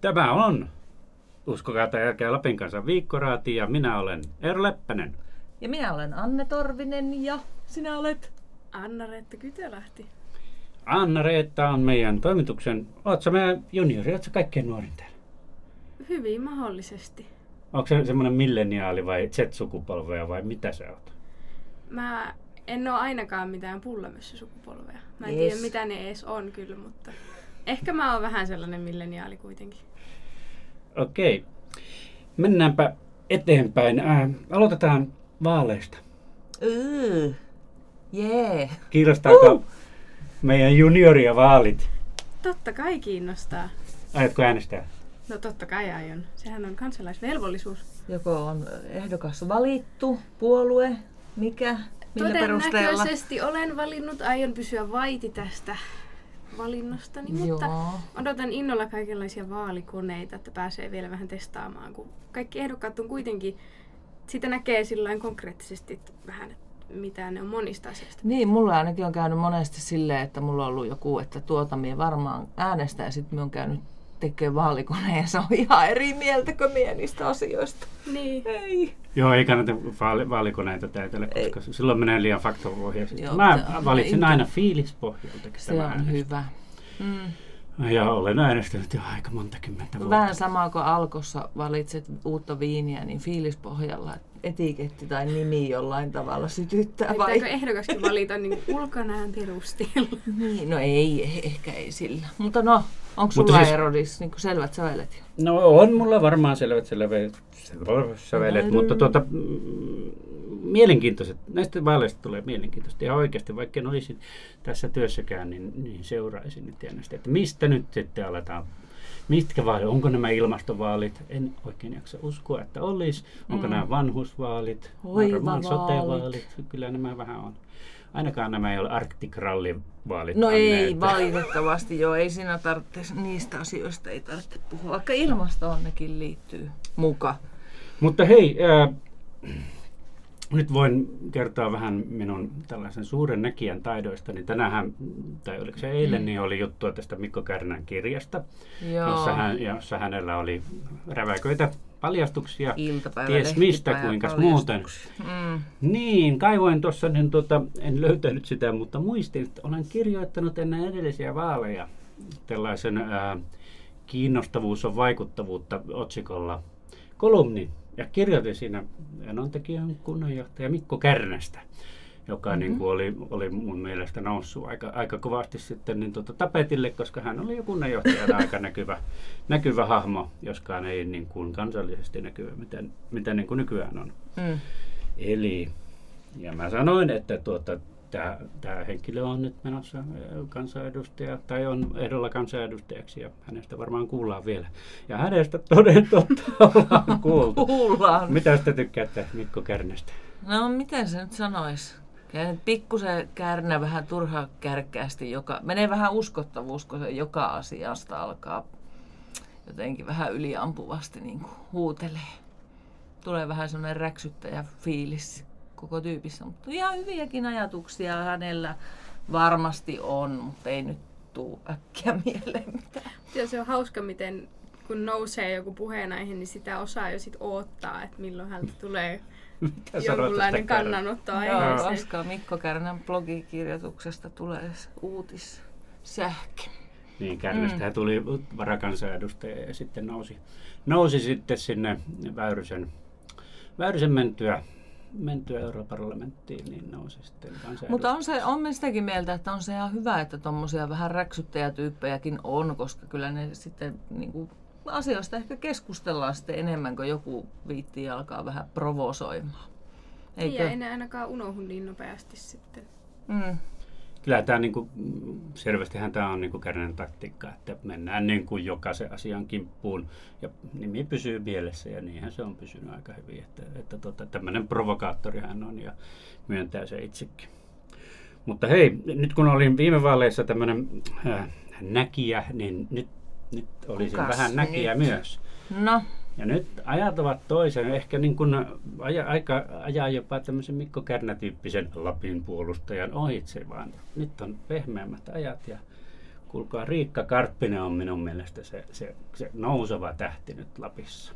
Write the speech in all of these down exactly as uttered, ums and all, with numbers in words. Tämä on USKOK ja Lapin Kansan Viikkoraati ja minä olen Eero Leppänen. Ja minä olen Anne Torvinen ja sinä olet Anna-Reetta Kytölahti. Anna-Reetta on meidän toimituksen. Ootko meidän juniori, ootko kaikkein nuorin täällä? Hyvin mahdollisesti. Onko se semmoinen milleniaali vai Z-sukupolvea vai mitä sä oot? Mä en oo ainakaan mitään pullamössösukupolvea. Mä en yes. tiedä mitä ne ees on kyllä, mutta ehkä mä oon vähän sellainen milleniaali kuitenkin. Okei. Mennäänpä eteenpäin. Äh, aloitetaan vaaleista. Öö. Yeah. Kiinnostaako uh. meidän junioria vaalit? Totta kai kiinnostaa. Aiotko äänestää? No totta kai aion. Sehän on kansalaisvelvollisuus. Joko on ehdokas valittu, puolue, mikä, millä perusteella? Todennäköisesti olen valinnut, aion pysyä vaiti tästä valinnostani, joo. Mutta odotan innolla kaikenlaisia vaalikoneita, että pääsee vielä vähän testaamaan, kun kaikki ehdokkaat on kuitenkin, sitä näkee sillain konkreettisesti vähän, mitä ne on monista asioista. Niin, mulla ainakin on käynyt monesti silleen, että mulla on ollut joku, että tuota mie varmaan äänestää, ja sitten mie on käynyt tekee vaalikoneen ja se on ihan eri mieltä kuin mie niistä asioista. Niin. Ei. Joo, ei kannata vaali- vaalikoneita täytellä, koska ei. Silloin menee liian faktapohjaisesti. Mä valitsin intu... aina fiilispohjalta. Se on äänestän. Hyvä. Mm. Ja olen äänestänyt jo aika monta kymmentä vuotta. Vähän samaa kuin Alkossa valitset uutta viiniä, niin fiilispohjalla etiketti tai nimi jollain tavalla sytyttää. Vai? Pitääkö ehdokaskin valita niin ulkonäön perusteella? Niin, no ei, ehkä ei sillä. Mutta no, onko sulla siis, Erodis niin selvät sävelet? No on mulla varmaan selvät sävelet, sävelet mutta tuota, mm, mielenkiintoiset, näistä vaaleista tulee mielenkiintoista. Ihan oikeasti, vaikka en olisi tässä työssäkään, niin, niin seuraisin nyt tietysti, että mistä nyt sitten aletaan. Mitkä vaalit? Onko nämä ilmastovaalit? En oikein jaksa uskoa, että olisi. Onko mm. nämä vanhusvaalit? Varmaan sote-vaalit. Kyllä nämä vähän on. Ainakaan nämä ei ole Arctic-rallivaalit. No Anne, ei, että... valitettavasti joo. Ei siinä tarvitse, niistä asioista ei tarvitse puhua, vaikka ilmastoon nekin liittyy muka. Mutta hei, äh, nyt voin kertoa vähän minun tällaisen suuren näkijän taidoistani. Tänään, tai oliko se eilen, niin oli juttua tästä Mikko Kärnän kirjasta, jossa, hän, jossa hänellä oli räväköitä paljastuksia, ties mistä, kuinkas muuten. Mm. Niin, kaivoin tuossa, niin tuota, en löytänyt sitä, mutta muistin, että olen kirjoittanut ennen edellisiä vaaleja tällaisen ää, kiinnostavuus on vaikuttavuutta -otsikolla kolumnin. Ja kirjoitin siinä Enontekiön kunnanjohtaja Mikko Kärnästä, joka mm-hmm. niin kuin oli, oli mun mielestä noussut aika, aika kovasti sitten niin tuota tapetille, koska hän oli jo kunnanjohtajana aika näkyvä, näkyvä hahmo, joskaan ei niin kuin kansallisesti näkyvä, miten, miten niin kuin nykyään on. Mm. Eli, ja mä sanoin, että tuota, tämä henkilö on nyt menossa kansanedustaja, tai on ehdolla kansanedustajaksi, ja hänestä varmaan kuullaan vielä. Ja hänestä toden totta ollaan kuultu. Kuullaan. Mitä sitä tykkäätte Mikko Kärnästä? No, miten se nyt sanoisi? Pikkusen Kärnä vähän turhaa kärkkäästi. Joka, menee vähän uskottavuus, kun se joka asiasta alkaa jotenkin vähän yliampuvasti niin kuin huutelee. Tulee vähän sellainen räksyttäjä fiilis koko tyypissä, mutta ihan hyviäkin ajatuksia hänellä varmasti on, mutta ei nyt tule äkkiä mieleen mitään. Ja se on hauska, miten kun nousee joku puheenaihe, niin sitä osaa jo sit odottaa, että milloin häneltä tulee jonkunlainen kannanotto aiheeseen. Joo, koska Mikko Kärnän blogikirjoituksesta tulee uutissähkö. Niin, Kärnästähän mm. tuli varakansanedustaja ja sitten nousi, nousi sitten sinne Väyrysen, Väyrysen mentyä. mentyä europarlamenttiin, niin nousi sitten kansanedustajaksi. Mutta on se, on sitäkin mieltä, että on se ihan hyvä, että tuommoisia vähän räksyttäjätyyppejäkin on, koska kyllä ne sitten niin kuin, asioista ehkä keskustellaan sitten enemmän, kun joku viitti alkaa vähän provosoimaan. Eikö? Ei enää ainakaan unohdu niin nopeasti sitten. Mm. Kyllä tämä niin kuin, selvästihän tämä on niin kuin Kärnän taktiikka, että mennään niin kuin jokaisen asian kimppuun ja nimi pysyy mielessä ja niinhän se on pysynyt aika hyvin, että, että tota, tämmöinen provokaattorihan on ja myöntää se itsekin. Mutta hei, nyt kun olin viime vaaleissa tämmöinen äh, näkijä, niin nyt, nyt olisin Kukas vähän näkijä nyt? Myös. No. Ja nyt ajat ovat toisen, ehkä niin kuin aja, aika ajaa jopa tämmöisen Mikko Kärnä-tyyppisen Lapin puolustajan ohitse, vaan nyt on pehmeämmät ajat ja Kuulkaa, Riikka Karppinen on minun mielestä se, se, se nouseva tähti nyt Lapissa.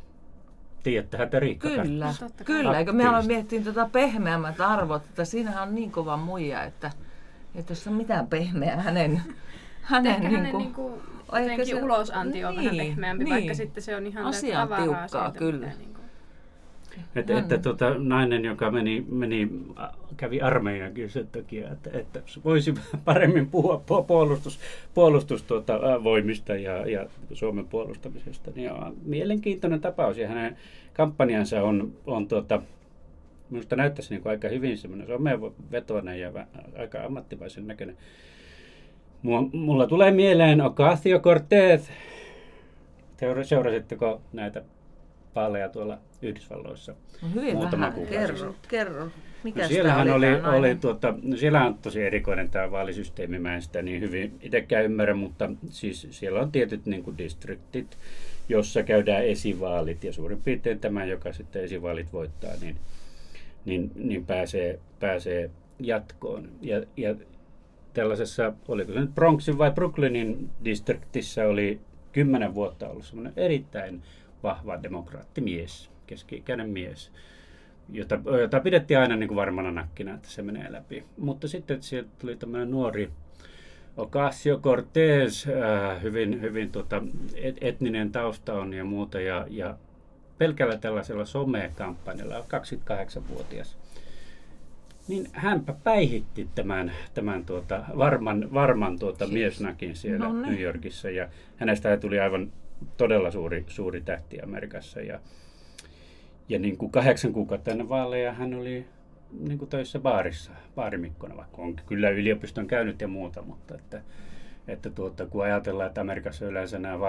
Tiedättehän te Riikka Kyllä, kyllä. Eikö me ollaan miettinyt tuota pehmeämmät arvot, että siinähän on niin kova muija, että, että jos on mitään pehmeää hänen... hänen ehkä niin hänen niin kuin, jotenkin se, ulosanti on niin, vähän pehmeämpi, niin. Vaikka sitten se on ihan asia on tiukkaa, siitä, kyllä. Niin kuin... Et, mm. Että tota, nainen, joka meni, meni, kävi armeijankin sen takia, että, että voisi paremmin puhua puolustus, puolustusvoimista tuota, ja, ja Suomen puolustamisesta, niin on mielenkiintoinen tapaus. Ja hänen kampanjansa on, on tuota, minusta näyttäisi niin kuin aika hyvin semmoinen somevetoinen ja aika ammattimaisen näköinen. Mulla tulee mieleen Ocasio-Cortez. Seurasitteko näitä vaaleja tuolla Yhdysvalloissa? No hyvin muutama vähän. Kerro, kerro. Mikä no siellähän oli, oli, oli tuota, no siellä on tosi erikoinen tämä vaalisysteemi. Mä en sitä niin hyvin itsekään ymmärrä, mutta siis siellä on tietyt niin kuin distriktit, jossa käydään esivaalit. Ja suurin piirtein tämä, joka sitten esivaalit voittaa, niin, niin, niin pääsee, pääsee jatkoon. Ja, ja, Tällaisessa, oliko se nyt Bronxin vai Brooklynin distriktissä, oli kymmenen vuotta ollut semmoinen erittäin vahva demokraattimies, keski-ikäinen mies, jota, jota pidettiin aina niin kuin varmana nakkina, että se menee läpi. Mutta sitten sieltä tuli tämmöinen nuori Ocasio-Cortez, äh, hyvin, hyvin tuota, et, etninen tausta on ja muuta, ja, ja pelkällä tällaisella somekampanjalla on kaksikymmentäkahdeksanvuotias. Niin hänpä päihitti tämän, tämän tuota, varman, varman tuota miesnakin siellä Nonne. New Yorkissa. Ja hänestä tuli aivan todella suuri, suuri tähti Amerikassa. Ja, ja niin kuin kahdeksan kuukautta ennen vaaleja hän oli niin kuin töissä baarissa, baarimikkona, vaikka on kyllä yliopiston käynyt ja muuta. Mutta että, että tuota, kun ajatellaan, että Amerikassa yleensä nämä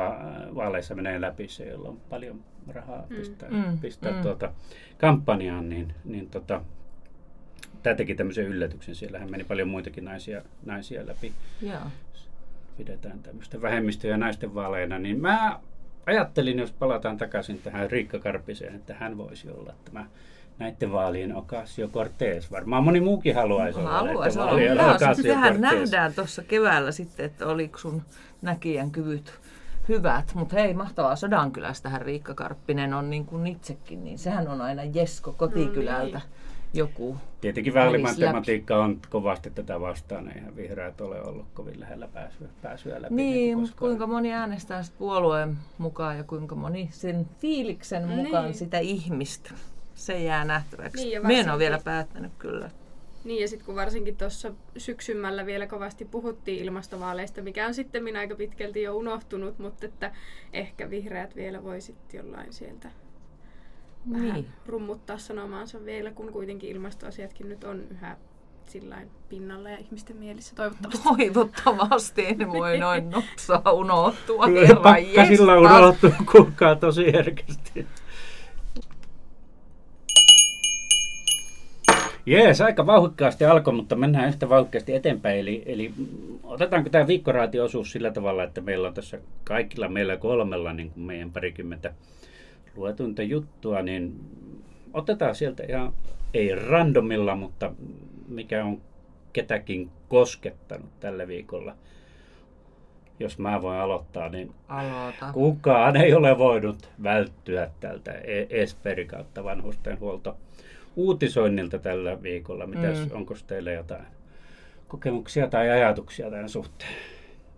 vaaleissa menee läpi se, jolla on paljon rahaa pistää, mm. pistää mm. Tuota, kampanjaan, niin... niin tuota, tämä teki tämmöisen yllätyksen. Siellähän meni paljon muitakin naisia, naisia läpi. Joo. Pidetään tämmöistä vähemmistöjä ja naisten vaaleina. Niin mä ajattelin, jos palataan takaisin tähän Riikka Karppiseen, että hän voisi olla tämä näiden vaalien Ocasio-Cortez. Varmaan moni muukin haluaisi olla. Haluaisi olla. Joo, sehän nähdään tuossa keväällä sitten, että oliko sun näkijän kyvyt hyvät. Mutta hei, mahtavaa Sodankylästähän Riikka Karppinen on niin kuin itsekin. Niin sehän on aina Jesko kotikylältä. Mm. Joku tietenkin välimatematiikka on kovasti tätä vastaan, eihän vihreät ole ollut kovin lähellä pääsyä, pääsyä läpi. Niin, niin mutta kuinka moni äänestää puolueen mukaan ja kuinka moni sen fiiliksen niin. mukaan sitä ihmistä. Se jää nähtäväksi. Niin, varsinkin... Me en ole vielä päättänyt kyllä. Niin ja sitten kun varsinkin tuossa syksymällä vielä kovasti puhuttiin ilmastovaaleista, mikä on sitten minä aika pitkälti jo unohtunut, mutta että ehkä vihreät vielä voi sitten jollain sieltä. Vähän niin. rummuttaa sanomaansa vielä, kun kuitenkin ilmastoasiatkin nyt on yhä sillain pinnalla ja ihmisten mielissä toivottavasti. Toivottavasti, en voi noin nopsaa unohtua. Pakkasilla unohtuu, kuulkaa tosi herkästi. Jees, aika vauhdikkaasti alkoi, mutta mennään yhtä vauhdikkaasti eteenpäin. Eli, eli otetaanko tämä viikkoraatiosuus sillä tavalla, että meillä on tässä kaikilla meillä kolmella niin kuin meidän parikymmentä luetunta juttua, niin otetaan sieltä ihan, ei randomilla, mutta mikä on ketäkin koskettanut tällä viikolla. Jos mä voin aloittaa, niin Aloita. Kukaan ei ole voinut välttyä tältä Esperin kautta vanhustenhuolto uutisoinnilta tällä viikolla. Mitäs, mm. onko teillä jotain kokemuksia tai ajatuksia tämän suhteen?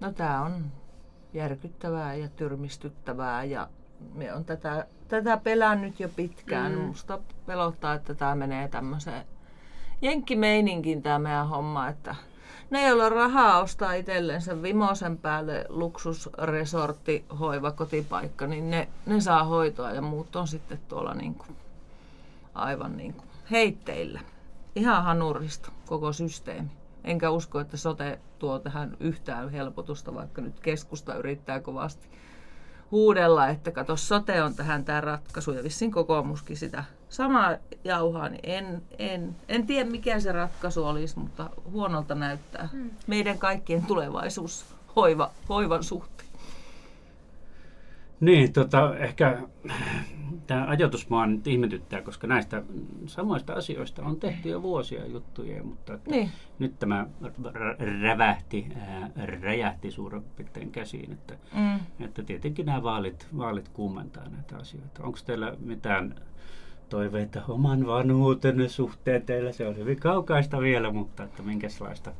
No tää on järkyttävää ja tyrmistyttävää ja me on tätä, tätä pelännyt jo pitkään. Mm. Musta pelottaa, että tämä menee tämmöiseen jenkkimeininkiin tämä meidän homma, että ne, joilla on rahaa ostaa itsellensä vimosen päälle luksusresortti, hoiva, kotipaikka, niin ne, ne saa hoitoa ja muut on sitten tuolla niinku, aivan niinku heitteillä. Ihan hanurista koko systeemi. Enkä usko, että sote tuo tähän yhtään helpotusta, vaikka nyt keskusta yrittää kovasti huudella, että kato, sote on tähän tämä ratkaisu ja vissiin kokoomuskin sitä samaa jauhaa, niin en, en, en tiedä mikä se ratkaisu olisi, mutta huonolta näyttää hmm. meidän kaikkien tulevaisuus hoiva, hoivan suhteen. Niin, tota, ehkä tämä ajoitusmaa nyt ihmetyttää, koska näistä samoista asioista on tehty jo vuosia juttuja, mutta että niin. nyt tämä r- rävähti, ää, räjähti suurin piirtein käsiin, että, mm. että tietenkin nämä vaalit, vaalit kuumentaa näitä asioita. Onko teillä mitään toiveita oman vanhuutenne suhteen? Teillä se on hyvin kaukaista vielä, mutta että minkälaista?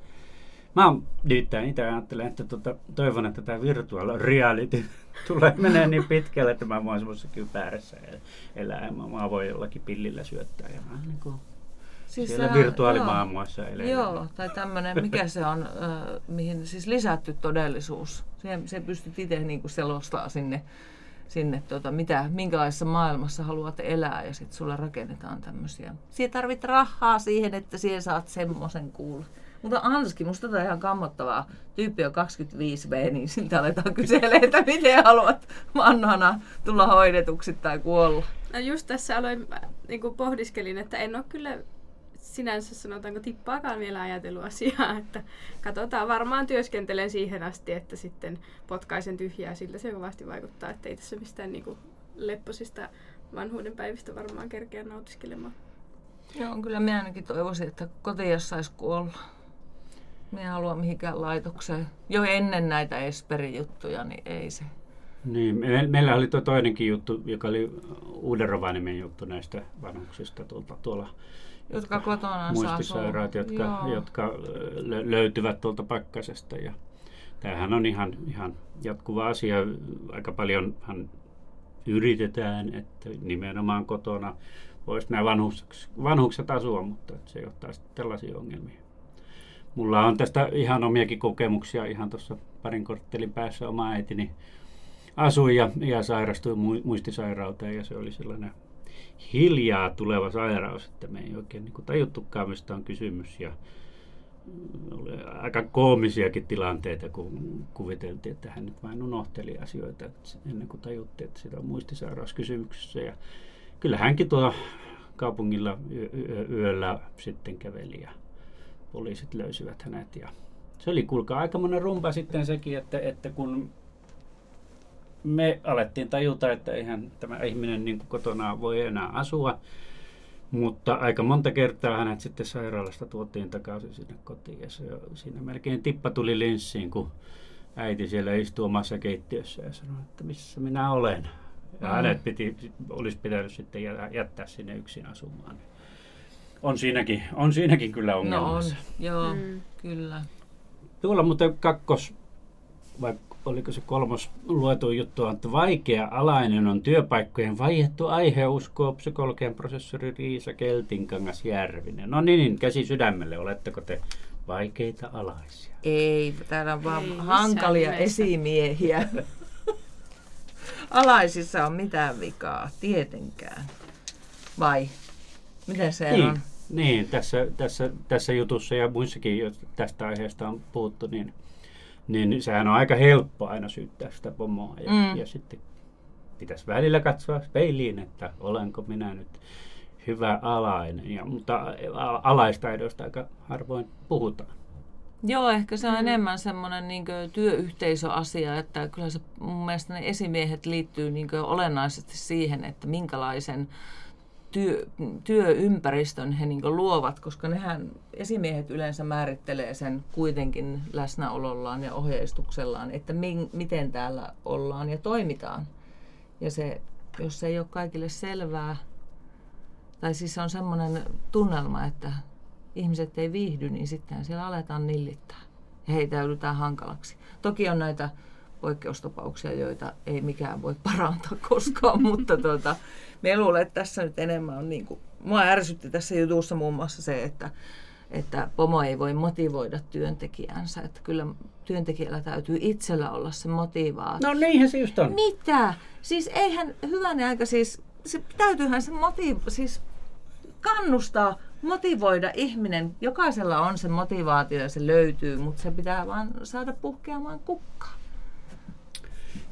Mä nimittäin itse ajattelen, että tuota, toivon, että tämä virtual reality tulee menee niin pitkälle, että mä voin semmoisessa kypärässä elää. Mä, mä voin jollakin pillillä syöttää ja mä niin kuin siis siellä virtuaalimaailmassa elää. Joo, tai tämmöinen, mikä se on, äh, mihin siis lisätty todellisuus. Se, se pystyt itse niin kuin selostaa sinne, sinne tuota, mitä, minkälaisessa maailmassa haluat elää ja sitten sulla rakennetaan tämmöisiä. Siihen tarvit rahaa siihen, että siihen saat semmoisen kuulla. Mutta Anskin, musta tämä on ihan kammottavaa. Tyyppi on kaksikymmentäviisi vuotias, niin siltä aletaan kyselemään, että miten haluat vanhana tulla hoidetuksi tai kuolla. No just tässä aloin, niin kuin pohdiskelin, että en ole kyllä sinänsä sanotaanko tippaakaan vielä ajatellut asiaa. Että katsotaan, varmaan työskentelen siihen asti, että sitten potkaisen tyhjää. Siltä se kovasti vaikuttaa, että ei tässä mistään niin kuin lepposista vanhuuden päivistä varmaan kerkeä nautiskelemaan. Joo, kyllä minä ainakin toivoisin, että kotiin saisi kuolla. Minä en halua mihinkään laitokseen. Jo ennen näitä Esperi-juttuja, niin ei se. Niin, me, meillä oli tuo toinenkin juttu, joka oli Uudenrovaniemen juttu näistä vanhuksista tuolta, tuolla. Jotka, jotka kotona muistisairaat, saa jotka, jotka löytyvät tuolta pakkasesta. Ja tämähän on ihan, ihan jatkuva asia. Aika paljonhan yritetään, että nimenomaan kotona voisi nämä vanhukset, vanhukset asua, mutta se johtaa sitten tällaisia ongelmia. Mulla on tästä ihan omiakin kokemuksia. Ihan tuossa parin korttelin päässä oma äitini asui ja, ja sairastui muistisairauteen. Ja se oli sellainen hiljaa tuleva sairaus, että me ei oikein niin kuin tajuttukaan, mistä on kysymys. Ja oli aika koomisiakin tilanteita, kun kuviteltiin, että hän nyt vain unohteli asioita ennen kuin tajuttiin, että sitä on muistisairaus kysymyksessä. Ja kyllä hänkin tuolla kaupungilla yöllä sitten käveli ja poliisit löysivät hänet. Ja se oli kuulkaa aikamoinen rumpa sitten sekin, että, että kun me alettiin tajuta, että eihän tämä ihminen niin kuin kotona voi enää asua, mutta aika monta kertaa hänet sitten sairaalasta tuotiin takaisin sinne kotiin. Ja se, siinä melkein tippa tuli linssiin, kun äiti siellä istui omassa keittiössä ja sanoi, että missä minä olen. Ja hänet piti, olisi pitänyt sitten jättää sinne yksin asumaan. On siinäkin, on siinäkin kyllä ongelmassa. No on, joo, mm. kyllä. Tuolla muuten kakkos, vai oliko se kolmos luetu juttu, että vaikea-alainen on työpaikkojen vaiettu aihe, uskoo psykologian professori Riisa Keltinkangas-Järvinen. No niin, käsi sydämelle, oletteko te vaikeita alaisia? Ei, täällä on vaan Ei, hankalia esimiehiä. Alaisissa on mitään vikaa, tietenkään. Vai? Miten se niin, on? Niin, tässä, tässä, tässä jutussa ja muissakin, joista tästä aiheesta on puhuttu, niin, niin sehän on aika helppo aina syyttää sitä pomoa. Ja, mm. ja sitten pitäisi välillä katsoa peiliin, että olenko minä nyt hyvä alainen. Ja, mutta alaistaidoista aika harvoin puhutaan. Joo, ehkä se on mm. enemmän semmoinen niin kuin työyhteisöasia, että kyllä se mun mielestä ne esimiehet liittyy niin kuin olennaisesti siihen, että minkälaisen työ, työympäristön he niin kuin luovat, koska nehän esimiehet yleensä määrittelee sen kuitenkin läsnäolollaan ja ohjeistuksellaan, että mi- miten täällä ollaan ja toimitaan. Ja se, jos se ei ole kaikille selvää, tai siis on semmoinen tunnelma, että ihmiset ei viihdy, niin sitten siellä aletaan nillittää ja heitäydytään hankalaksi. Toki on näitä poikkeustapauksia, joita ei mikään voi parantaa koskaan, mutta tuota, me luulen, että tässä nyt enemmän on niin kuin, mua ärsytti tässä jutussa muun muassa se, että, että pomo ei voi motivoida työntekijänsä, että kyllä työntekijällä täytyy itsellä olla se motivaatio. No niinhän se just on. Mitä? Siis eihän hyvänä aika, siis se, täytyyhän se motivo, siis kannustaa, motivoida ihminen. Jokaisella on se motivaatio ja se löytyy, mutta se pitää vaan saada puhkeamaan kukkaan.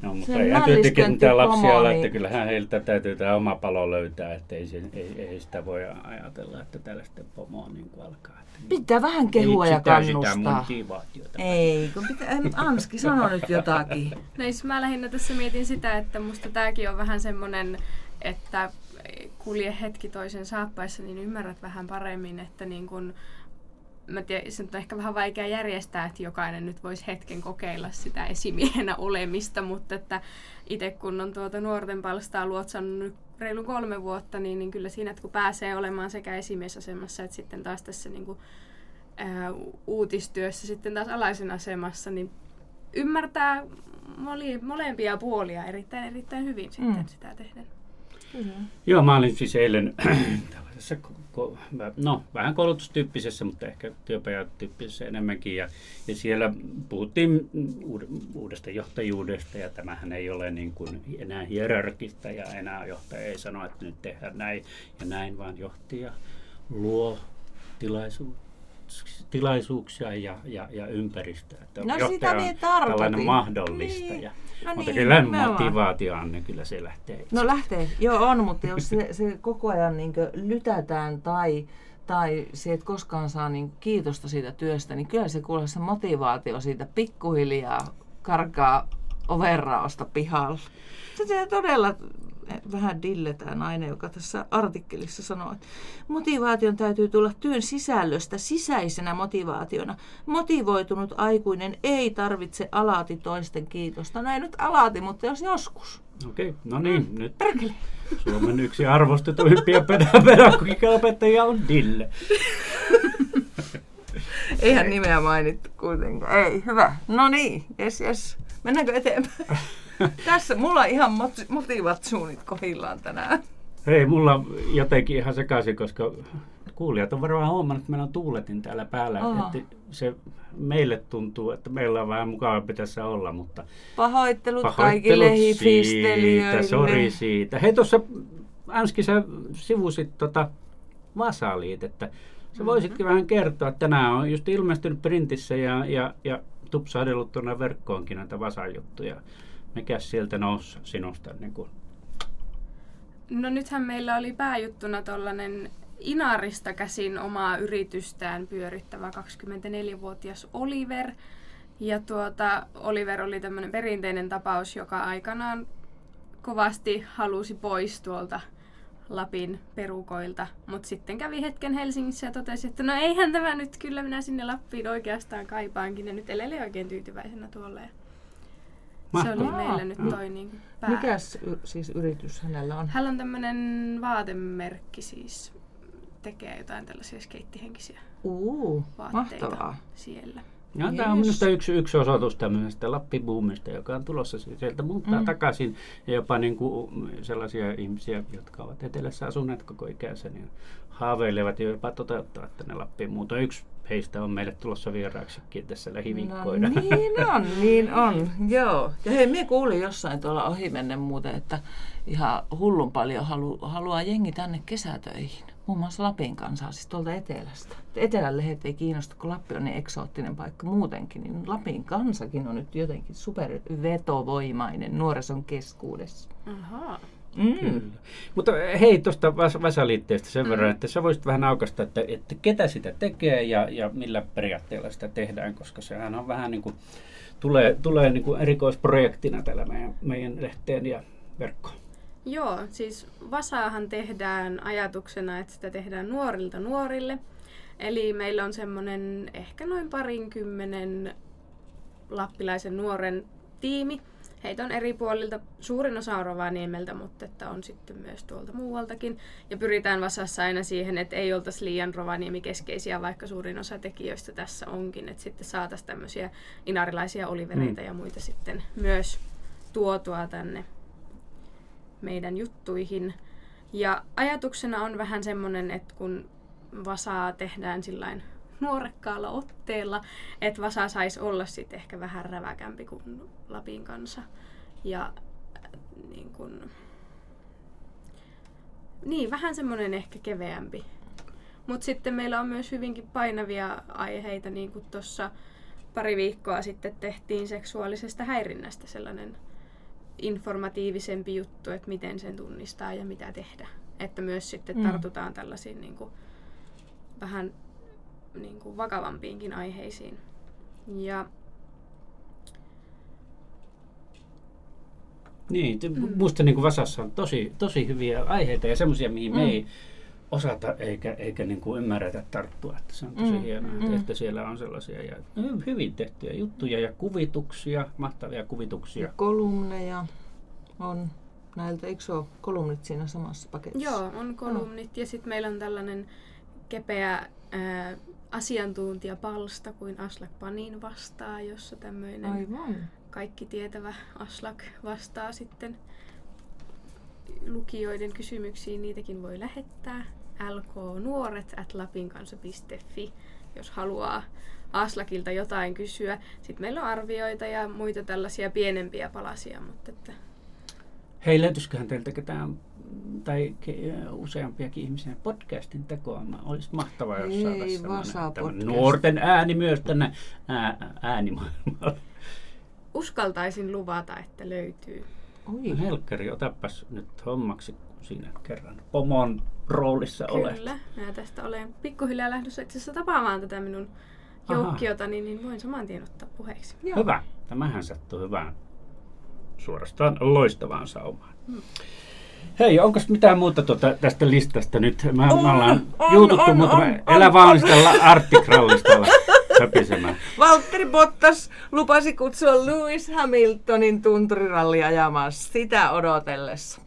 No, mutta se eihän tietenkin mitään lapsia ole, että kyllähän heiltä täytyy tämä oma palo löytää, että ei, ei, ei sitä voi ajatella, että tällaista pomoa niin kuin alkaa. Pitää vähän kehua ja kannustaa. Sitä motivaatiota. Ei, kun pitää, Anski sano nyt jotakin. No jos mä lähinnä tässä mietin sitä, että musta tämäkin on vähän semmoinen että kulje hetki toisen saappaissa, niin ymmärrät vähän paremmin, että niin kun, mä tiedän, se on ehkä vähän vaikea järjestää, että jokainen nyt voisi hetken kokeilla sitä esimiehenä olemista, mutta että itse kun on tuota nuorten palstaa luotsannut reilu kolme vuotta, niin, niin kyllä siinä, että kun pääsee olemaan sekä esimiesasemassa että sitten taas tässä niin kuin, ää, uutistyössä sitten taas alaisen asemassa, niin ymmärtää mole, molempia puolia erittäin, erittäin hyvin sitten mm. sitä tehdä. Mm-hmm. Joo, mä olin siis eilen tällaisessa, no vähän koulutustyyppisessä, mutta ehkä työpajatyyppisessä enemmänkin. Ja, ja siellä puhuttiin uudesta johtajuudesta ja tämähän ei ole niin kuin enää hierarkista ja enää johtaja ei sano, että nyt tehdään näin ja näin, vaan johtaja luo tilaisuutta. tilaisuuksia ja, ja, ja ympäristöä. Että no sitä on niin tällainen mahdollista. Niin. Ja, no mutta niin, kyllä motivaatio on, niin kyllä se lähtee itse. No lähtee, joo on, mutta jos se, se koko ajan niin lytätään tai, tai se, et koskaan saa niin kiitosta siitä työstä, niin kyllä se kuulee se motivaatio siitä pikkuhiljaa karkaa ovenraosta pihalla. Se todella vähän dilletään aina, joka tässä artikkelissa sanoo, että motivaation täytyy tulla työn sisällöstä sisäisenä motivaationa. Motivoitunut aikuinen ei tarvitse alati toisten kiitosta. No ei nyt alati, mutta jos joskus. Okei, no niin. Mm, nyt perkele. Suomen yksi arvostetuimpia pedagogiikan opettajia on Dille. Eihän nimeä mainittu kuitenkaan. Ei, hyvä. No niin, jes jes. Mennäänkö eteenpäin? Tässä mulla ihan motivatsuunit kohillaan tänään. Hei, mulla on jotenkin ihan sekaisin, koska kuulijat on varmaan huomannut, että meillä on tuuletin täällä päällä. Että se meille tuntuu, että meillä on vähän mukavampi tässä olla, mutta pahoittelut, pahoittelut kaikille hifistelijöille. Sori siitä. Hei, tuossa Anski, sä sivusit tota Vasa-liitettä. Sä mm-hmm. voisitkin vähän kertoa, että tänään on just ilmestynyt printissä ja, ja, ja tupsahdellut tuonne verkkoonkin näitä Vasa-juttuja. Mikäs sieltä nousi sinusta? Niin kuin? No nythän meillä oli pääjuttuna tuollainen Inarista käsin omaa yritystään pyörittävä kaksikymmentäneljävuotias Oliver. Ja tuota, Oliver oli tämmöinen perinteinen tapaus, joka aikanaan kovasti halusi pois tuolta Lapin perukoilta. Mutta sitten kävi hetken Helsingissä ja totesi, että no eihän tämä nyt, kyllä minä sinne Lappiin oikeastaan kaipaankin. Ja nyt elelee oikein tyytyväisenä tuolla. Mahtavaa. Se oli meillä nyt toi niin pää. Mikäs y- siis yritys hänellä on? Hänellä on tämmöinen vaatemerkki siis. Tekee jotain tällaisia skeittihenkisiä uh, vaatteita mahtavaa. Siellä. Ja tämä on minusta yksi, yksi osoitus tämmöisestä Lappi-boomista, joka on tulossa sieltä muuttaa mm. takaisin. Ja jopa niin kuin sellaisia ihmisiä, jotka ovat etelässä asuneet koko ikänsä, niin haaveilevat ja jopa toteuttavat tänne Lappiin muuta. Yksi heistä on meille tulossa vieraaksikin tässä lähiviikkoina. No niin on, niin on, joo. Ja hei, minä kuulin jossain tuolla ohimennen muuten, että ihan hullun paljon halu, haluaa jengi tänne kesätöihin. Muun muassa Lapin Kansaa, siis tuolta etelästä. Etelän lehet ei kiinnosta, kun Lappi on niin eksoottinen paikka muutenkin, niin Lapin Kansakin on nyt jotenkin supervetovoimainen nuorison keskuudessa. Ahaa. Mm. Mutta hei, tuosta Vasa-liitteestä sen mm. verran, että sä voisit vähän aukaista, että, että ketä sitä tekee ja, ja millä periaatteella sitä tehdään, koska sehän on vähän niin kuin, tulee, tulee niin kuin erikoisprojektina täällä meidän, meidän lehteen ja verkkoon. Joo, siis Vasaahan tehdään ajatuksena, että sitä tehdään nuorilta nuorille. Eli meillä on semmoinen ehkä noin parinkymmenen lappilaisen nuoren tiimi. Heitä on eri puolilta, suurin osa on Rovaniemeltä, mutta että on sitten myös tuolta muualtakin. Ja pyritään Vasassa aina siihen, että ei oltaisi liian Rovaniemi-keskeisiä, vaikka suurin osa tekijöistä tässä onkin. Että sitten saataisiin tämmöisiä inarilaisia olivereita mm. ja muita sitten myös tuotua tänne meidän juttuihin. Ja ajatuksena on vähän semmoinen, että kun Vasaa tehdään sillain nuorekkaalla otteella, että Vasa saisi olla sitten ehkä vähän räväkämpi kuin Lapin Kansa. Ja niin, kun, niin vähän semmoinen ehkä keveämpi. Mutta sitten meillä on myös hyvinkin painavia aiheita, niin kuin tuossa pari viikkoa sitten tehtiin seksuaalisesta häirinnästä sellainen informatiivisempi juttu, että miten sen tunnistaa ja mitä tehdä. Että myös sitten tartutaan tällaisiin niin kuin, vähän niin kuin vakavampiinkin aiheisiin. Ja Niin, musta niin kuin Vasassa on tosi, tosi hyviä aiheita ja semmoisia, mihin mm. me ei osata eikä, eikä niin kuin ymmärretä tarttua. Että se on tosi mm. hienoa, mm. että siellä on sellaisia ja hyvin tehtyjä juttuja ja kuvituksia, mahtavia kuvituksia. Ja kolumneja on näiltä, eikö ole kolumnit siinä samassa paketissa? Joo, on kolumnit no. ja sitten meillä on tällainen kepeä ää, asiantuntijapalsta kuin Aslakpanin vastaa, jossa tämmöinen... Aivan. Kaikki tietävä Aslak vastaa sitten lukijoiden kysymyksiin. Niitäkin voi lähettää l k nuoret at lapinkansa piste f i, jos haluaa Aslakilta jotain kysyä. Sitten meillä on arvioita ja muita tällaisia pienempiä palasia. Mutta että hei, löytyisiköhän teiltä ketään tai useampiakin ihmisiä podcastin tekoa? Olisi mahtavaa, jos saataisiin nuorten ääni myös tänne äänimaailmalle. Uskaltaisin luvata, että löytyy. Oi, helkkari, otapas nyt hommaksi, kun siinä kerran pomon roolissa olet. Kyllä, minä tästä olen pikkuhiljaa lähdössä itse asiassa tapaamaan tätä minun joukkiotani, niin voin saman tien ottaa puheeksi. Joo. Hyvä, tämähän sattuu hyvään, suorastaan loistavaan saumaan. Hmm. Hei, onko mitään muuta tuota tästä listasta nyt? Mä, on, mä ollaan on, juututtu on, muutama on, elävaunistella artikrallistalla. Höpisemään. Valtteri Bottas lupasi kutsua Lewis Hamiltonin tunturiralli ajamaan sitä odotellessa.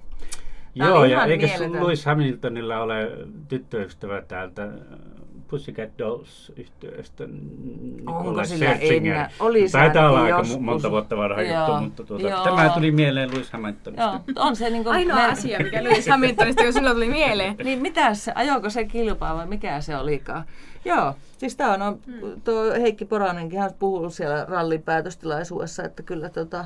Tämä joo, ja eikä Lewis Hamiltonilla ole tyttöystävä täältä Pussycat Dolls-yhtiöstä. Onko sillä enää? Taitaa olla aika monta vuotta vanha juttu, mutta tuota, tämä tuli mieleen Lewis Hamiltonista. On se niin ainoa me... asia, mikä Lewis Hamiltonista jo sinulla tuli mieleen. Niin mitäs, ajoiko se kilpaa vai mikä se olikaan? Joo, siis tämä on, on tuo Heikki Poranenkin hän puhuu siellä rallin päätöstilaisuudessa, että kyllä tota,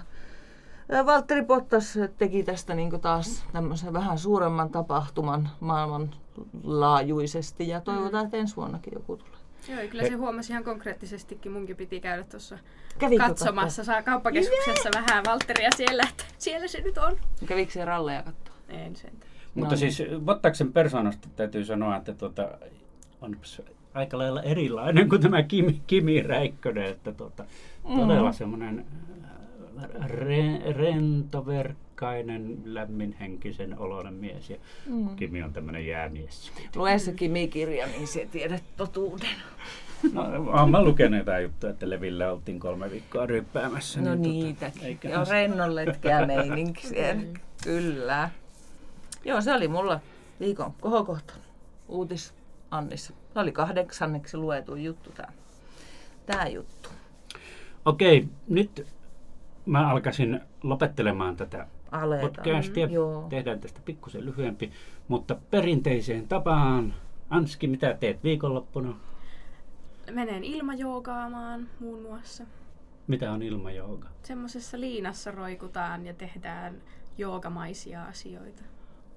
Valtteri Bottas teki tästä niin kuin taas tämmöisen vähän suuremman tapahtuman maailmanlaajuisesti ja toivotaan, että ensi vuonnakin joku tulee. Joo, kyllä se huomasi ihan konkreettisestikin. Munkin piti käydä tuossa katsomassa saa kauppakeskuksessa yeah. vähän Valtteria siellä, että siellä se nyt on. Kävikö se ralleja katsoa? En sentään. Mutta no, siis Bottaksen persoonasta täytyy sanoa, että tuota, on aika lailla erilainen kuin tämä Kimi, Kimi Räikkönen, että tuota, todella mm. semmoinen re, rentoverkkainen, lämminhenkisen oloinen mies ja mm. Kimi on tämmöinen jäämies. Lue se Kimi-kirja, niin se tiedät totuuden. No, olen mä lukenut jotain juttua, että Levillä oltiin kolme viikkoa ryppäämässä. No niin, niitäkin. Tuota, joo, rennon letkää meininki siellä. Mm. Kyllä. Joo, se oli mulla viikon kohokohtana uutis. Annissa. Se oli kahdeksanneksi luetun juttu tämä, tämä juttu. Okei, nyt mä alkaisin lopettelemaan tätä Aletaan. podcastia. Joo. Tehdään tästä pikkusen lyhyempi, mutta perinteiseen tapaan. Anski, mitä teet viikonloppuna? Menen ilmajoogaamaan muun muassa. Mitä on ilmajooga? Semmoisessa liinassa roikutaan ja tehdään joogamaisia asioita.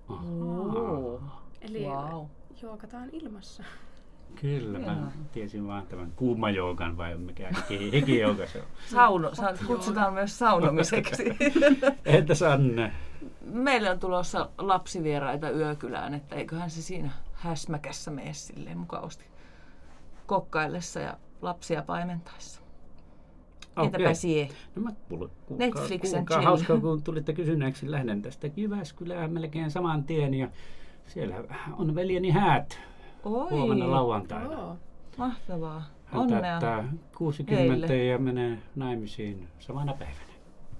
Oho. Eli wow. Joogataan ilmassa. Kyllä, mä Joo. tiesin vaan tämän kuumajoukan vai mikä hikijouka se on. Sauno, kutsutaan myös saunomiseksi. Entäs Anne? Meillä on tulossa lapsivieraita yökylään, että eiköhän se siinä häsmäkässä mene silleen mukavasti kokkaillessa ja lapsia paimentaessa. Entäpä siihen? No mä kuulkaa, Netflix and chill. Hauskaa, kun tulitte kysyneeksi, lähden tästä Jyväskylään melkein saman tien ja siellä on veljeni häät Oi. huomenna lauantaina. Joo. Mahtavaa. Hän onnea. Hän täyttää kuusikymmentä heille. Ja menee naimisiin samana päivänä.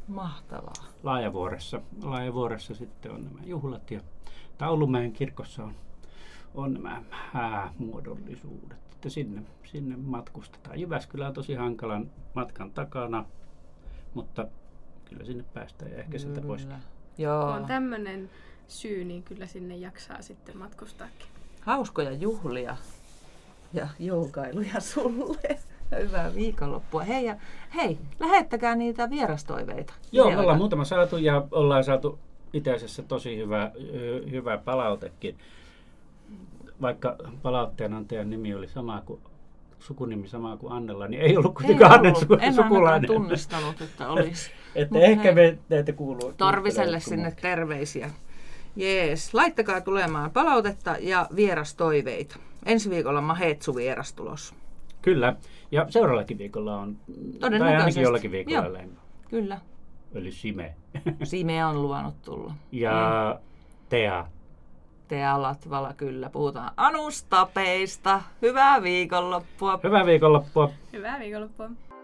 Mahtavaa. Laajavuoressa. Laajavuoressa sitten on nämä juhlat ja Taulumäen kirkossa on, on nämä häämuodollisuudet. Että sinne, sinne matkustetaan. Jyväskylä on tosi hankalan matkan takana, mutta kyllä sinne päästään ja ehkä sieltä pois. Joo. On tämmöinen syy, niin kyllä sinne jaksaa sitten matkustaakin. Hauskoja juhlia ja joukailuja sulle. Hyvää viikonloppua. Hei, ja, hei, lähettäkää niitä vierastoiveita. Joo, me ollaan muutama saatu ja ollaan saatu itse asiassa tosi hyvä, hyvä palautekin. Vaikka palautteenantajan nimi oli sama kuin sukunimi sama kuin Annella, niin ei ollut kuitenkaan Annen sukulainen. En ainakaan tunnistanut, että olisi. Että ehkä me näitä kuuluu. Torviselle sinne terveisiä. Jees, laittakaa tulemaan palautetta ja vierastoiveita. Ensi viikolla Mahetsu vieras tulos. Kyllä, ja seuraavallakin viikolla on, tai ainakin jollakin viikolla lähemmä. Kyllä, eli Sime. Sime on luvannut tulla. Ja mm. Tea. Tea Latvala, kyllä. Puhutaan Anustapeista. Hyvää viikonloppua. Hyvää viikonloppua. Hyvää viikonloppua.